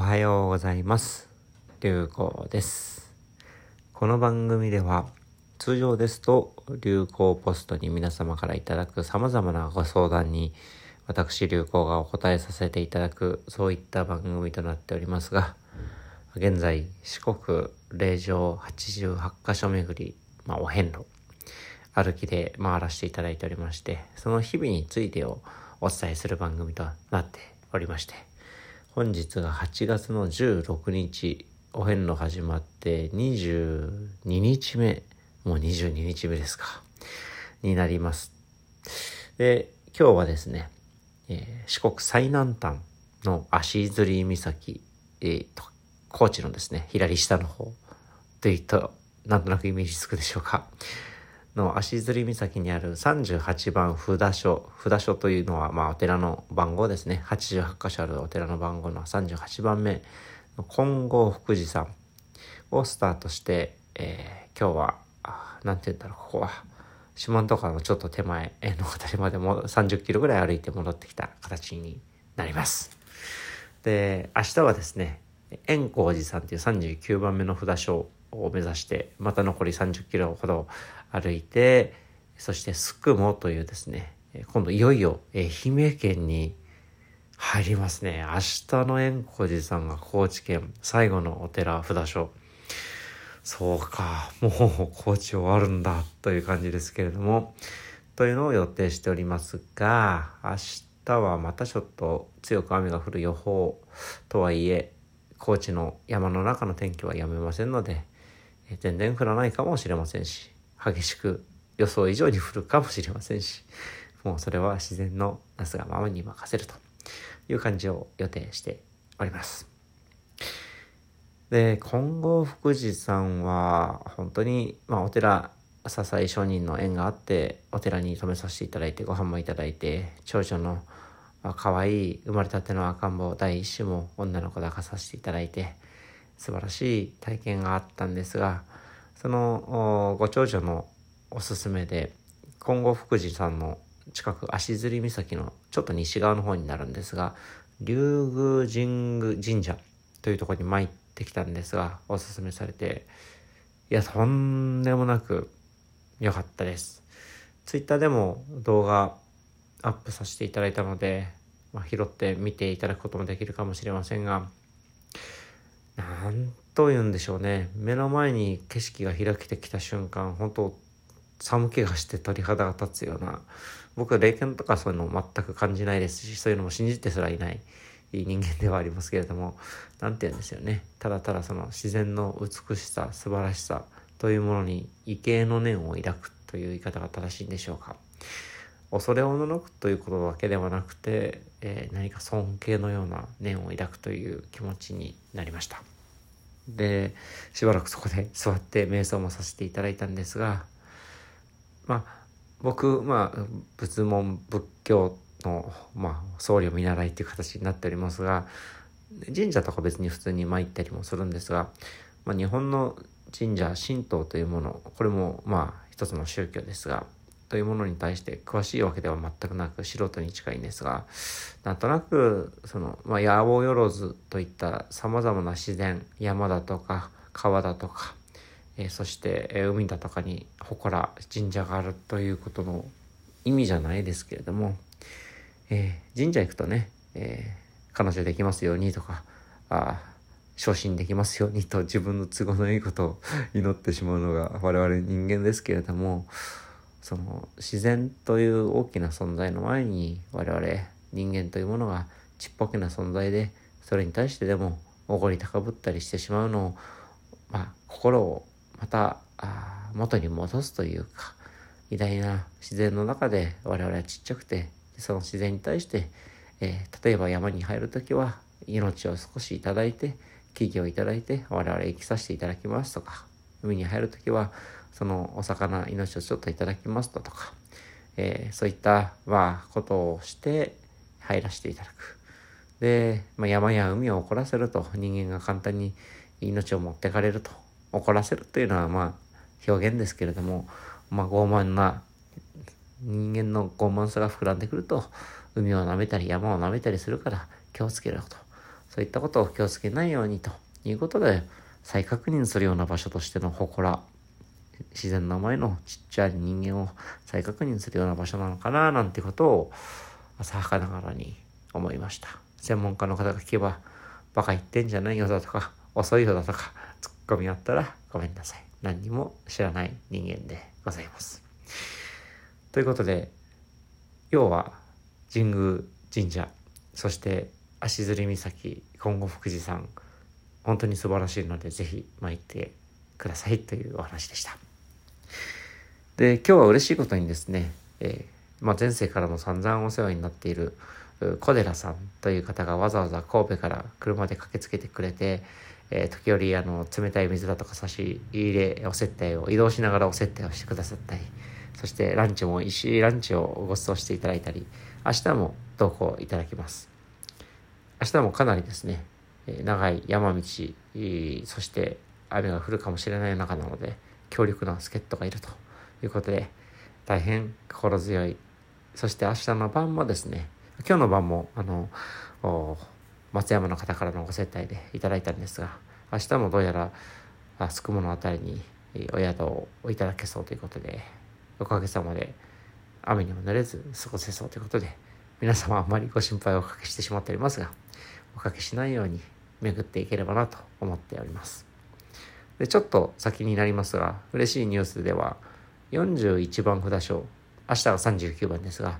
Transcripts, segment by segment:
おはようございます。流行です。この番組では通常ですと流行ポストに皆様からいただく様々なご相談に私流行がお答えさせていただくそういった番組となっておりますが、現在四国霊場88カ所巡り、お遍路歩きで回らせていただいておりまして、その日々についてをお伝えする番組となっておりまして、本日が8月の16日、お遍路始まって22日目、もう22日目ですか、になります。で、今日はですね、四国最南端の足摺岬、高知のですね、左下の方というと、なんとなくイメージつくでしょうか。の足摺岬にある38番札所というのは、お寺の番号ですね。88箇所あるお寺の番号の38番目の金剛福寺さんをスタートして、今日はここは四万十川のちょっと手前のあたりまでも30キロぐらい歩いて戻ってきた形になります。で、明日はですね、円光寺さんという39番目の札所を目指して、また残り30キロほど歩いて、そして宿毛というですね、今度いよいよ愛媛県に入りますね。明日の円光寺さんが高知県最後のお寺札所、そうか、もう高知終わるんだという感じですけれども、というのを予定しておりますが、明日はまたちょっと強く雨が降る予報とはいえ、高知の山の中の天気はやめませんので、全然降らないかもしれませんし、激しく予想以上に降るかもしれませんし、もうそれは自然のなすがままに任せるという感じを予定しております。で、金剛福寺さんは本当に、お寺笹井商人の縁があって、お寺に泊めさせていただいて、ご飯もいただいて、長女の可愛い生まれたての赤ん坊第一子も女の子抱かさせていただいて、素晴らしい体験があったんですが、そのご長女のおすすめで金剛福寺さんの近く、足摺岬のちょっと西側の方になるんですが、龍宮神社というところに参ってきたんですが、おすすめされて、いや、とんでもなく良かったです。ツイッターでも動画アップさせていただいたので、拾って見ていただくこともできるかもしれませんが、なんと言うんでしょうね、目の前に景色が開けてきた瞬間、本当寒気がして鳥肌が立つような、僕霊験とかそういうの全く感じないですし、そういうのも信じてすらいない人間ではありますけれども、なんて言うんですよね、ただただその自然の美しさ、素晴らしさというものに畏敬の念を抱くという言い方が正しいんでしょうか。恐れおののくということだけではなくて、何か尊敬のような念を抱くという気持ちになりました。で、しばらくそこで座って瞑想もさせていただいたんですが、僕、仏門仏教の、僧侶見習いという形になっておりますが、神社とか別に普通に参ったりもするんですが、日本の神社、神道というもの、これも一つの宗教ですが、というものに対して詳しいわけでは全くなく、素人に近いんですが、なんとなくその、八百万といったさまざまな自然、山だとか川だとか、そして海だとかに祠、神社があるということの意味じゃないですけれども、神社行くとね、彼女できますようにとか、昇進できますようにと自分の都合のいいことを祈ってしまうのが我々人間ですけれども、その自然という大きな存在の前に、我々人間というものがちっぽけな存在で、それに対してでもおごり高ぶったりしてしまうのを、心をまた元に戻すというか、偉大な自然の中で我々はちっちゃくて、その自然に対して、例えば山に入るときは命を少しいただいて、木々をいただいて我々生きさせていただきますとか、海に入るときはそのお魚、命をちょっといただきますとか、そういったことをして入らせていただく。で、山や海を怒らせると、人間が簡単に命を持ってかれると、怒らせるというのは表現ですけれども、傲慢な人間の傲慢さが膨らんでくると、海を舐めたり山を舐めたりするから気をつけろと。そういったことを気をつけないようにということで、再確認するような場所としての祠、自然の前のちっちゃい人間を再確認するような場所なのかななんてことを浅はかながらに思いました。専門家の方が聞けばバカ言ってんじゃないよだとか遅いよだとかツッコミあったらごめんなさい、何にも知らない人間でございます。ということで、要は神宮神社、そして足摺岬、金剛福寺さん、本当に素晴らしいのでぜひ参ってくださいというお話でした。で、今日は嬉しいことにですね、前世からも散々お世話になっている小寺さんという方がわざわざ神戸から車で駆けつけてくれて、時折冷たい水だとか差し入れ、お接待を移動しながらお接待をしてくださったり、そしてランチも美味しいランチをご馳走していただいたり、明日も同行いただきます。明日もかなりですね、長い山道、そして雨が降るかもしれない中なので強力な助っ人がいるということで大変心強い。そして明日の晩もですね、今日の晩も松山の方からのご接待でいただいたんですが、明日もどうやらすくものあたりにお宿をいただけそうということで、おかげさまで雨にも濡れず過ごせそうということで、皆様あまりご心配をおかけしてしまっておりますが、おかけしないように巡っていければなと思っております。で、ちょっと先になりますが、嬉しいニュースでは41番札所、明日は39番ですが、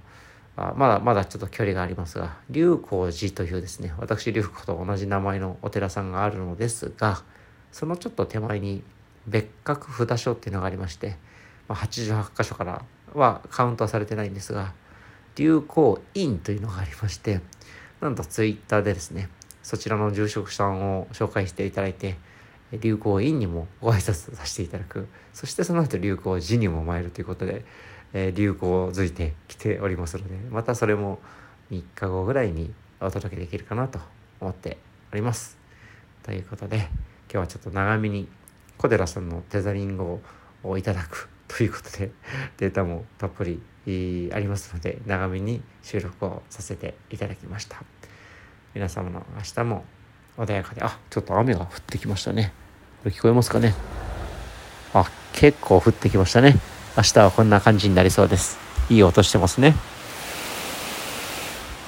まだまだちょっと距離がありますが、龍光寺というですね、私龍子と同じ名前のお寺さんがあるのですが、そのちょっと手前に別格札所っていうのがありまして、88箇所からはカウントはされてないんですが、龍光院というのがありまして、なんとツイッターでですね、そちらの住職さんを紹介していただいて、龍光院にもご挨拶させていただく、そしてその後龍光寺にも参るということで、流行を付いてきておりますので、またそれも3日後ぐらいにお届けできるかなと思っております。ということで、今日はちょっと長めに小寺さんのテザリングをいただくということで、データもたっぷりありますので長めに収録をさせていただきました。皆様の明日も穏やかで、ちょっと雨が降ってきましたね。これ聞こえますかね。結構降ってきましたね。明日はこんな感じになりそうです。いい音してますね。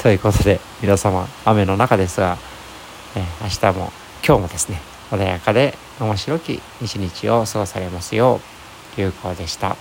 ということで、皆様雨の中ですが、明日も今日もですね、穏やかで面白き一日を過ごされますよう、有効でした。